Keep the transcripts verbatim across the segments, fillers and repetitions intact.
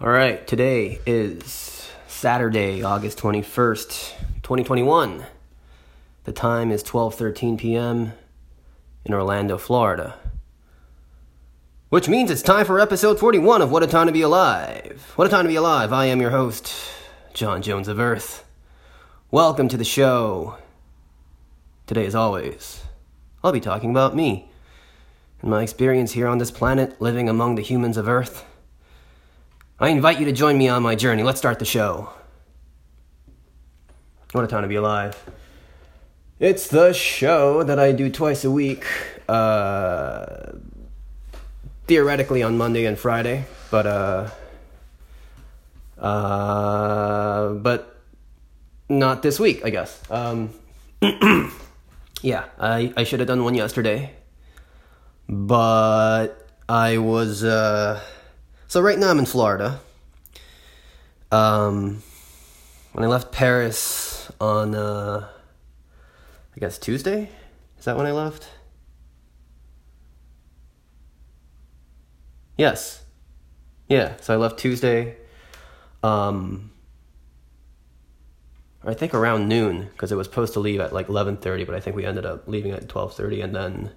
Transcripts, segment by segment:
All right, today is Saturday, August twenty-first, twenty twenty-one. The time is twelve thirteen p.m. in Orlando, Florida. Which means it's time for episode forty-one of What A Time To Be Alive. What A Time To Be Alive. I am your host, John Jones of Earth. Welcome to the show. Today, as always, I'll be talking about me and my experience here on this planet living among the humans of Earth. I invite you to join me on my journey. Let's start the show. What a time to be alive. It's the show that I do twice a week. Uh, theoretically on Monday and Friday. But, uh... Uh... But not this week, I guess. Um, yeah, I, I should have done one yesterday. But I was, uh... So right now I'm in Florida. Um, when I left Paris on, uh, I guess Tuesday? Is that when I left? Yes. Yeah, so I left Tuesday. Um, I think around noon, because it was supposed to leave at like eleven thirty, but I think we ended up leaving at twelve thirty, and then...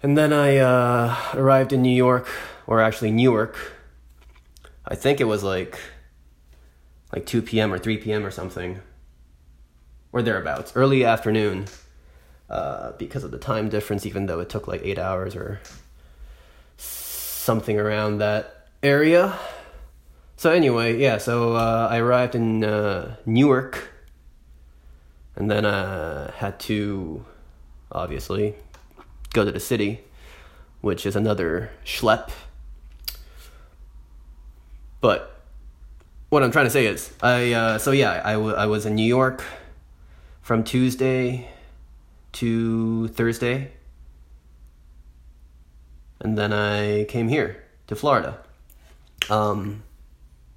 And then I uh, arrived in New York, or actually Newark. I think it was like like two p.m. or three p.m. or something. Or thereabouts. Early afternoon. Uh, because of the time difference, even though it took like eight hours or something around that area. So anyway, yeah, so uh, I arrived in uh, Newark. And then uh had to, obviously... go to the city, which is another schlep. But what I'm trying to say is, I uh, so yeah, I, w- I was in New York from Tuesday to Thursday, and then I came here to Florida. Um,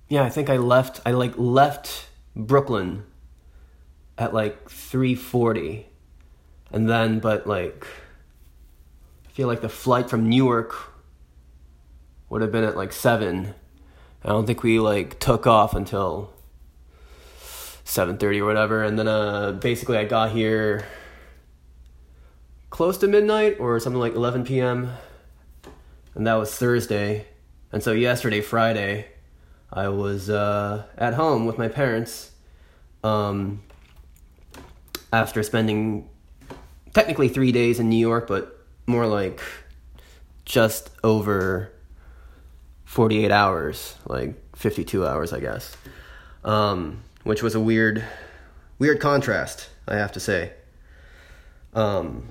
yeah, I think I left. I like left Brooklyn at like three forty, and then but like. I feel like the flight from Newark would have been at like seven. I don't think we like took off until seven thirty or whatever. And then uh, basically I got here close to midnight or something like eleven p.m. And that was Thursday. And so yesterday, Friday, I was uh, at home with my parents um, after spending technically three days in New York, but more like just over forty-eight hours, like fifty-two hours, I guess, um, which was a weird, weird contrast, I have to say, um,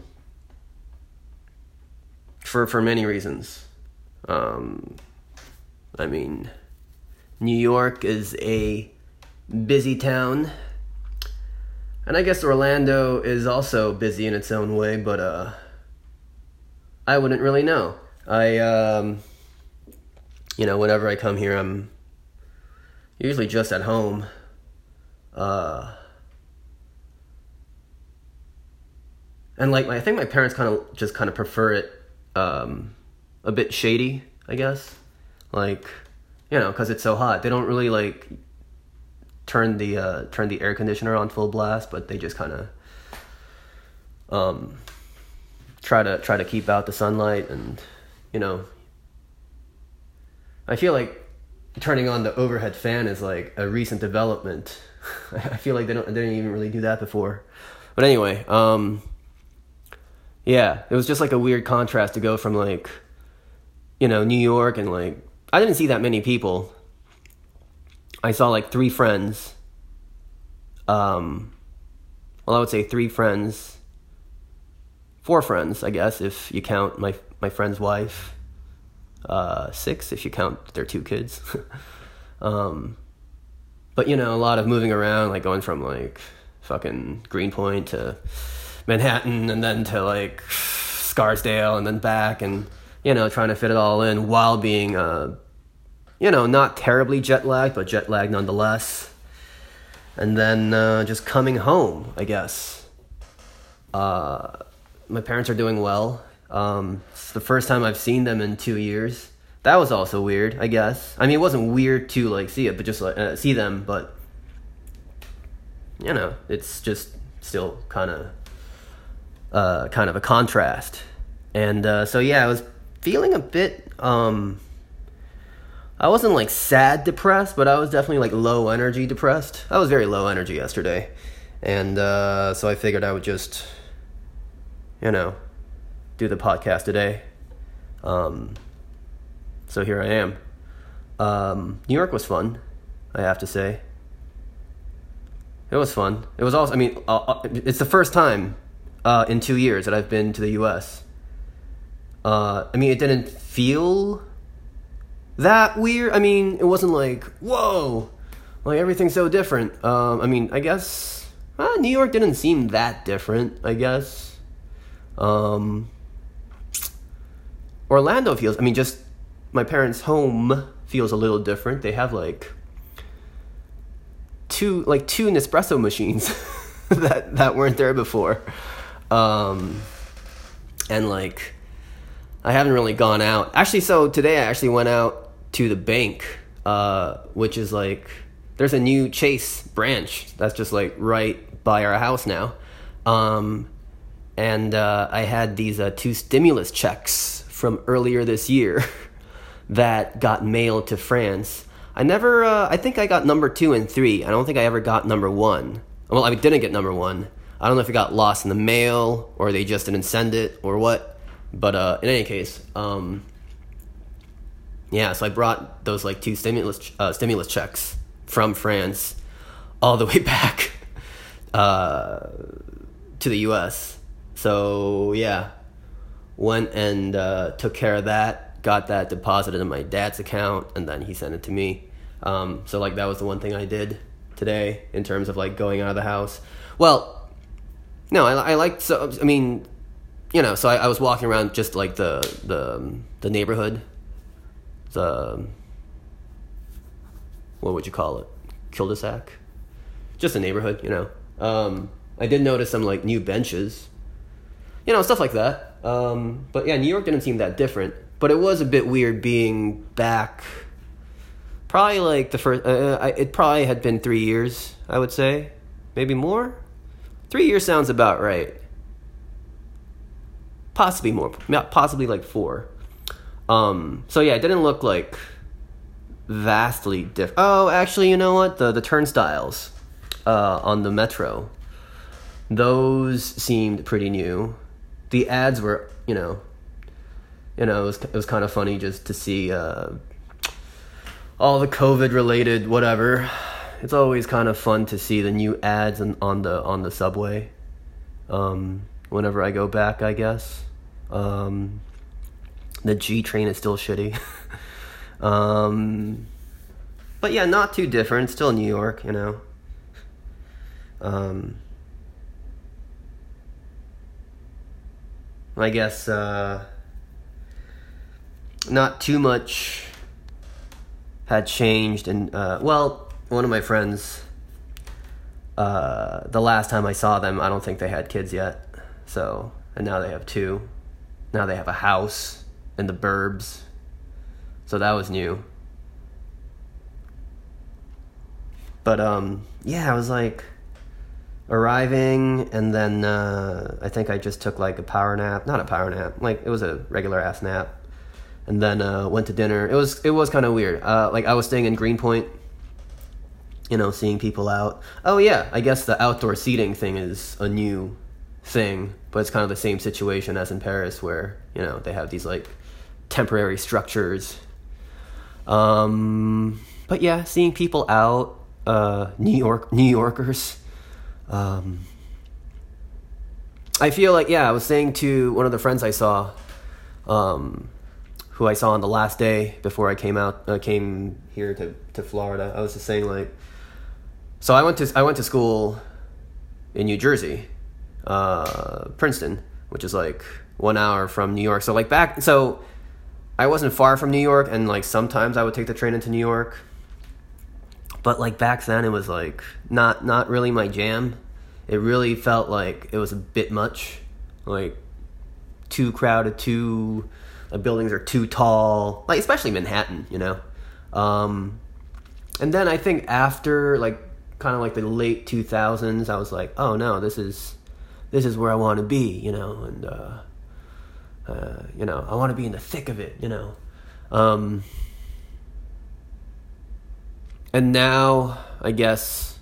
for, for many reasons. Um, I mean, New York is a busy town, and I guess Orlando is also busy in its own way, but, uh, I wouldn't really know. I, um, you know, whenever I come here, I'm usually just at home. Uh, and like, my, I think my parents kind of just kind of prefer it, um, a bit shady, I guess. Like, you know, cause it's so hot. They don't really like turn the, uh, turn the air conditioner on full blast, but they just kind of, um, try to try to keep out the sunlight. And you know, I feel like turning on the overhead fan is like a recent development. I feel like they don't they didn't even really do that before. But anyway, um yeah, it was just like a weird contrast to go from like, you know, New York, and like I didn't see that many people. I saw like three friends. Um well, I would say three friends. Four friends, I guess, if you count my my friend's wife. Uh, six, if you count their two kids. um, but, you know, a lot of moving around, like going from, like, fucking Greenpoint to Manhattan, and then to, like, Scarsdale, and then back, and, you know, trying to fit it all in while being, uh, you know, not terribly jet-lagged, but jet-lagged nonetheless. And then uh, just coming home, I guess. Uh... My parents are doing well. Um, it's the first time I've seen them in two years. that was also weird, I guess. I mean, it wasn't weird to, like, see it, but just, like, uh, see them, but, you know, it's just still kind of, uh, kind of a contrast. And, uh, so, yeah, I was feeling a bit, um, I wasn't, like, sad depressed, but I was definitely, like, low energy depressed. I was very low energy yesterday, and, uh, so I figured I would just, you know, do the podcast today. Um... So here I am. Um, New York was fun, I have to say. It was fun. It was also, I mean, uh, it's the first time uh, in two years that I've been to the U S. Uh, I mean, it didn't feel that weird. I mean, it wasn't like, whoa, like everything's so different. Um, I mean, I guess uh, New York didn't seem that different, I guess. Um, Orlando feels, I mean, just... my parents' home feels a little different. They have like two like two Nespresso machines that, that weren't there before. Um, and like I haven't really gone out. Actually, so today I actually went out to the bank, uh, which is like there's a new Chase branch that's just like right by our house now. Um, and uh, I had these uh, two stimulus checks from earlier this year. That got mailed to France. I never, uh, I think I got number two and three. I don't think I ever got number one. Well, I didn't get number one. I don't know if it got lost in the mail or they just didn't send it or what. But uh, in any case, um, yeah, so I brought those like two stimulus uh, stimulus checks from France all the way back uh, to the U S. So yeah, went and uh, took care of that. Got that deposited in my dad's account, and then he sent it to me. Um, so, like, that was the one thing I did today in terms of, like, going out of the house. Well, no, I, I liked, so, I mean, you know, so I, I was walking around just, like, the, the, the neighborhood, the, what would you call it, cul-de-sac? Just the neighborhood, you know. Um, I did notice some, like, new benches, you know, stuff like that. Um, but, yeah, New York didn't seem that different. But it was a bit weird being back, probably like the first, uh, I, it probably had been three years, I would say, maybe more. Three years sounds about right. Possibly more, possibly like four. Um, so yeah, it didn't look like vastly different. Oh, actually, you know what? The the turnstiles uh, on the metro, those seemed pretty new. The ads were, you know... You know, it was, it was kind of funny just to see uh, all the COVID-related whatever. It's always kind of fun to see the new ads on, on the on the subway. Um, whenever I go back, I guess. Um, the G train is still shitty. um, but yeah, not too different. Still New York, you know. Um, I guess... Uh, Not too much had changed, and uh, well, one of my friends, uh, the last time I saw them, I don't think they had kids yet, so, and now they have two. Now they have a house in the burbs, so that was new. But, um, yeah, I was, like, arriving, and then uh, I think I just took, like, a power nap. Not a power nap, like, it was a regular-ass nap. And then uh, went to dinner. It was it was kind of weird. Uh, like, I was staying in Greenpoint, you know, seeing people out. Oh, yeah, I guess the outdoor seating thing is a new thing, but it's kind of the same situation as in Paris where, you know, they have these, like, temporary structures. Um, but, yeah, seeing people out, uh, New York, New Yorkers. Um, I feel like, yeah, I was saying to one of the friends I saw, um... who I saw on the last day before I came out, uh, came here to, to Florida. I was just saying like, so I went to I went to school in New Jersey, uh, Princeton, which is like one hour from New York. So like back, so I wasn't far from New York, and like sometimes I would take the train into New York. But like back then, it was like not not really my jam. It really felt like it was a bit much, like too crowded, too. The buildings are too tall, like especially Manhattan, you know. Um, and then I think after like kind of like the late two thousands, I was like, oh no, this is this is where I want to be, you know, and uh, uh, you know, I want to be in the thick of it, you know. Um, and now I guess,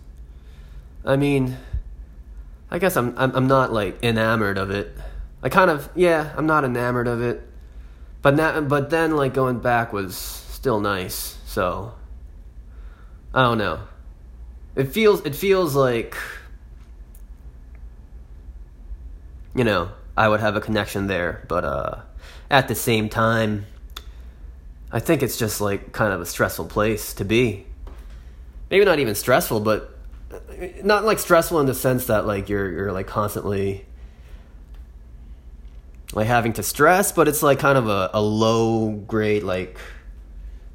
I mean, I guess I'm I'm, I'm not like enamored of it. I kind of yeah, I'm not enamored of it. But now, but then, like, going back was still nice, so, I don't know. It feels, it feels like, you know, I would have a connection there, but, uh, at the same time, I think it's just, like, kind of a stressful place to be. Maybe not even stressful, but, not, like, stressful in the sense that, like, you're, you're, like, constantly... like having to stress, but it's like kind of a, a low grade, like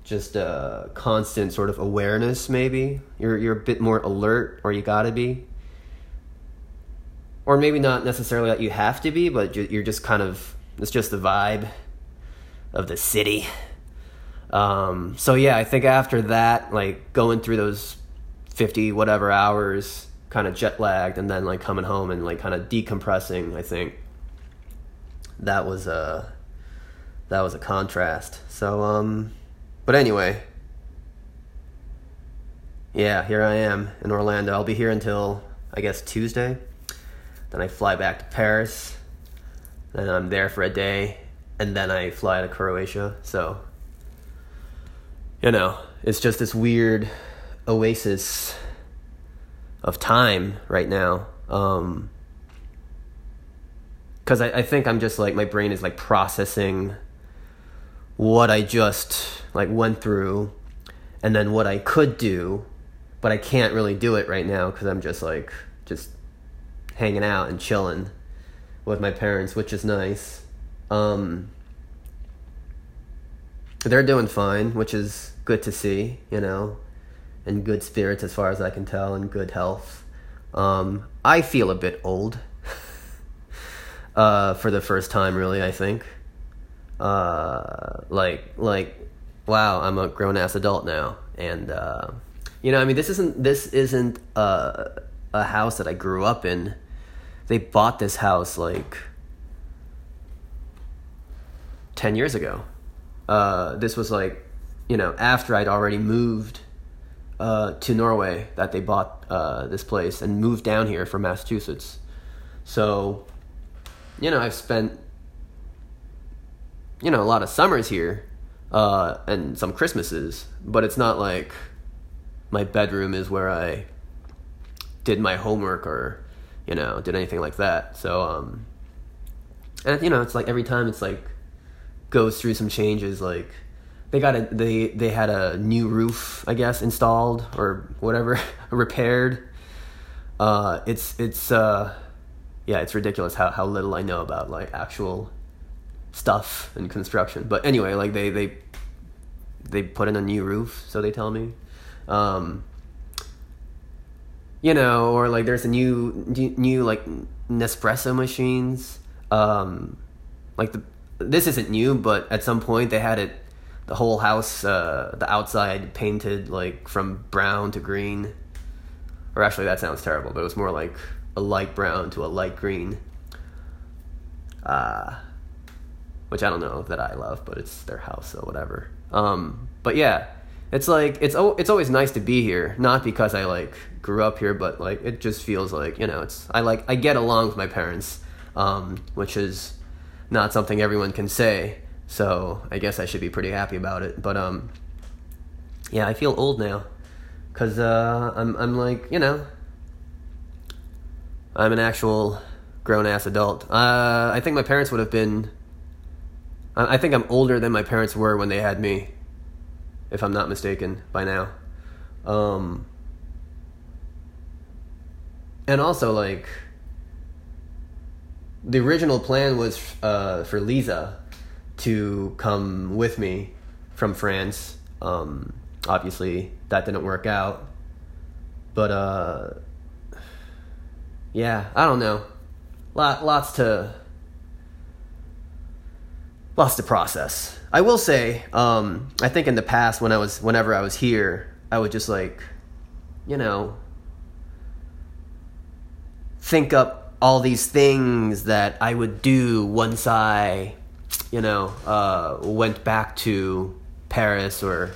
just a constant sort of awareness. Maybe you're you're a bit more alert, or you gotta be, or maybe not necessarily that you have to be, but you're just kind of, it's just the vibe of the city. Um, so yeah, I think after that, like going through those fifty whatever hours, kind of jet lagged, and then like coming home and like kind of decompressing, I think. That was a, that was a contrast. So, um, but anyway, yeah, here I am in Orlando. I'll be here until, I guess, Tuesday. Then I fly back to Paris. Then I'm there for a day. And then I fly to Croatia. So, you know, it's just this weird oasis of time right now. Um... Because I, I think I'm just, like, my brain is, like, processing what I just, like, went through and then what I could do, but I can't really do it right now because I'm just, like, just hanging out and chilling with my parents, which is nice. Um, they're doing fine, which is good to see, you know, in good spirits as far as I can tell, and good health. Um, I feel a bit old. Uh, for the first time, really, I think. Uh, like, like, wow, I'm a grown-ass adult now, and uh, you know, I mean, this isn't this isn't uh, a house that I grew up in. They bought this house like ten years ago. Uh, this was like, you know, after I'd already moved uh, to Norway that they bought uh, this place and moved down here from Massachusetts. So. You know, I've spent, you know, a lot of summers here, uh, and some Christmases, but it's not like my bedroom is where I did my homework or, you know, did anything like that. So, um, and you know, it's like every time it's like goes through some changes. Like they got a, they, they had a new roof, I guess, installed or whatever, repaired. Uh, it's, it's, uh, yeah, it's ridiculous how, how little I know about, like, actual stuff and construction. But anyway, like, they they, they put in a new roof, so they tell me. Um, you know, or, like, there's a new, new like, Nespresso machines. Um, like, the this isn't new, but at some point they had it, the whole house, uh, the outside painted, like, from brown to green. Or actually, that sounds terrible, but it was more like... a light brown to a light green, uh, which I don't know that I love, but it's their house, so whatever. Um, but yeah, it's like, it's o- it's always nice to be here, not because I like grew up here, but like, it just feels like, you know, it's, I like, I get along with my parents, um, which is not something everyone can say, so I guess I should be pretty happy about it, but, um, yeah, I feel old now, cause, uh, I'm, I'm like, you know, I'm an actual grown-ass adult. Uh, I think my parents would have been... I think I'm older than my parents were when they had me, if I'm not mistaken, by now. Um, and also, like... the original plan was uh, for Lisa to come with me from France. Um, obviously, that didn't work out. But, uh... yeah, I don't know. Lot, lots to, lots to process. I will say, um, I think in the past when I was, whenever I was here, I would just like, you know, think up all these things that I would do once I, you know, uh, went back to Paris, or,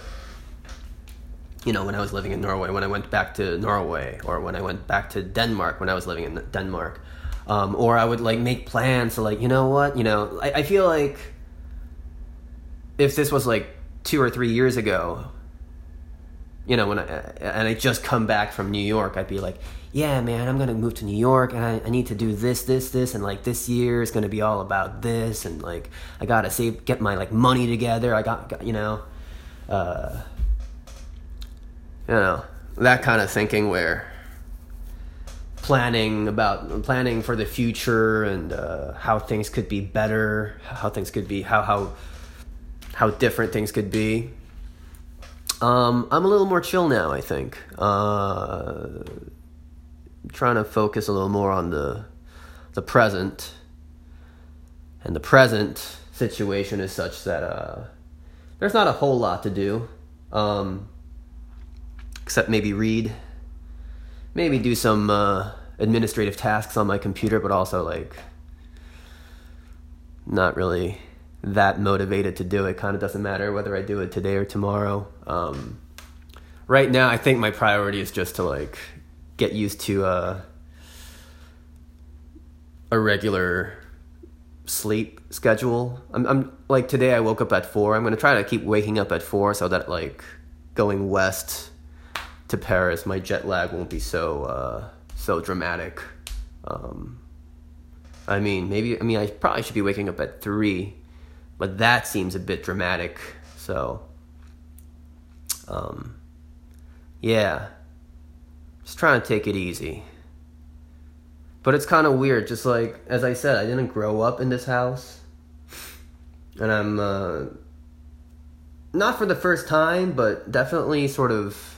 you know, when I was living in Norway, when I went back to Norway, or when I went back to Denmark, when I was living in Denmark. Um, or I would, like, make plans to, like, you know what, you know, I, I feel like if this was, like, two or three years ago, you know, when I, and I just come back from New York, I'd be like, yeah, man, I'm going to move to New York, and I, I need to do this, this, this, and, like, this year is going to be all about this, and, like, I got to save, get my, like, money together, I got, got you know, uh, you know, that kind of thinking where planning about planning for the future and uh, how things could be better, how things could be, how how how different things could be. Um, I'm a little more chill now, I think. Uh, trying to focus a little more on the the present, and the present situation is such that uh, there's not a whole lot to do, um, except maybe read. Maybe do some uh, administrative tasks on my computer, but also, like, not really that motivated to do it. Kind of doesn't matter whether I do it today or tomorrow. Um, right now, I think my priority is just to, like, get used to uh, a regular sleep schedule. I'm, I'm like, today I woke up at four. I'm going to try to keep waking up at four so that, like, going west to Paris, my jet lag won't be so uh, so dramatic. Um, I mean, maybe I mean I probably should be waking up at three, but that seems a bit dramatic. So, um, yeah, just trying to take it easy. But it's kind of weird. Just like as I said, I didn't grow up in this house, and I'm uh, not for the first time, but definitely sort of.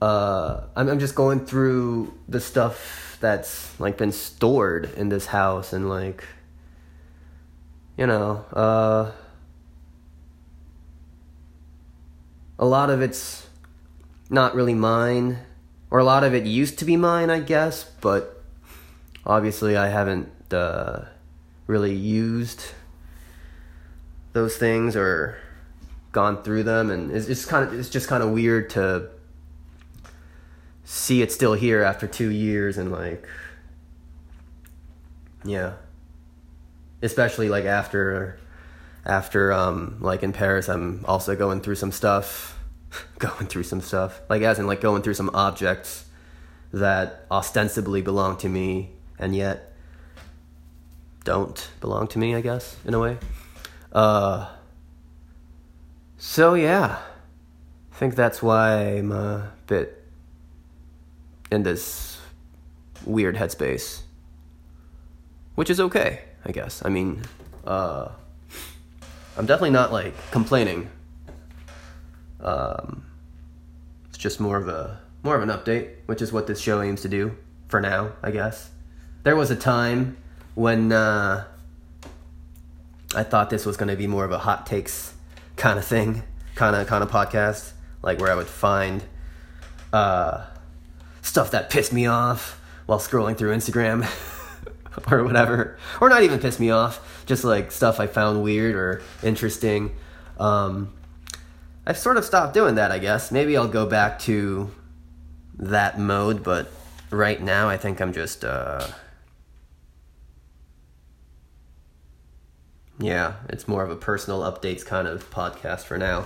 Uh, I'm I'm just going through the stuff that's, like, been stored in this house, and, like, you know, uh, a lot of it's not really mine, or a lot of it used to be mine, I guess, but obviously I haven't, uh, really used those things or gone through them, and it's, it's kind of, it's just kind of weird to see it still here after two years, and, like, yeah, especially, like, after after um like in Paris, I'm also going through some stuff going through some stuff like as in like going through some objects that ostensibly belong to me and yet don't belong to me, I guess, in a way. Uh so yeah, I think that's why I'm a bit in this weird headspace, which is okay, I guess. I mean, uh, I'm definitely not, like, complaining. Um, it's just more of a more of an update, which is what this show aims to do for now, I guess. There was a time when uh, I thought this was going to be more of a hot takes kind of thing, kind of kind of podcast, like where I would find. Uh, Stuff that pissed me off while scrolling through Instagram or whatever. Or not even pissed me off. Just, like, stuff I found weird or interesting. Um, I've sort of stopped doing that, I guess. Maybe I'll go back to that mode. But right now, I think I'm just... Uh, yeah, it's more of a personal updates kind of podcast for now.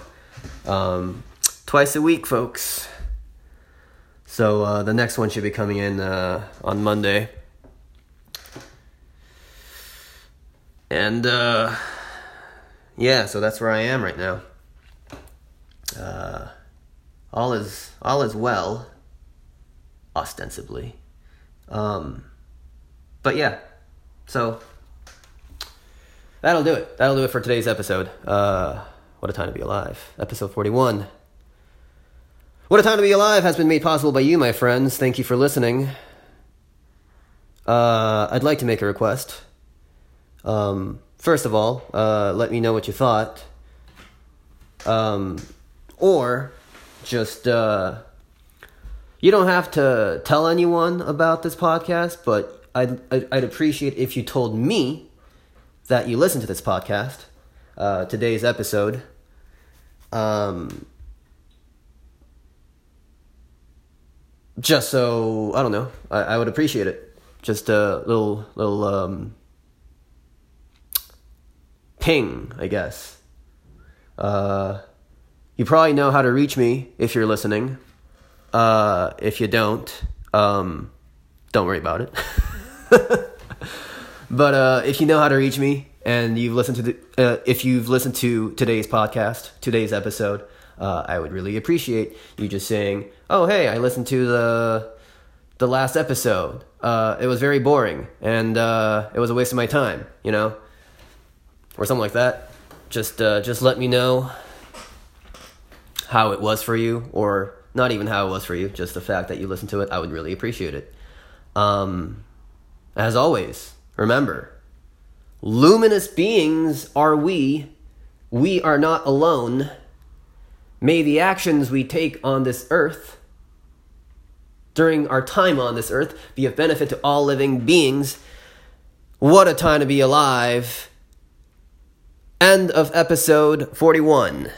Um, twice a week, folks. So uh, the next one should be coming in uh, on Monday. And, uh, yeah, so that's where I am right now. Uh, all is all is well, ostensibly. Um, but, yeah, so that'll do it. That'll do it for today's episode. Uh, What a Time to Be Alive, episode forty-one. What a Time to Be Alive has been made possible by you, my friends. Thank you for listening. Uh, I'd like to make a request. Um, first of all, uh, let me know what you thought. Um, or just, uh, you don't have to tell anyone about this podcast, but I'd, I'd, I'd appreciate if you told me that you listened to this podcast, uh, today's episode. Um, just so, I don't know, I, I would appreciate it. Just a little, little, um, ping, I guess. Uh, you probably know how to reach me if you're listening. Uh, if you don't, um, don't worry about it. But, uh, if you know how to reach me and you've listened to the, uh, if you've listened to today's podcast, today's episode, uh, I would really appreciate you just saying, oh, hey, I listened to the, the last episode. Uh, it was very boring and, uh, it was a waste of my time, you know, or something like that. Just, uh, just let me know how it was for you, or not even how it was for you, just the fact that you listened to it. I would really appreciate it. Um, as always, remember, luminous beings are we. We are not alone. May the actions we take on this earth, during our time on this earth, be of benefit to all living beings. What a time to be alive. End of episode forty-one.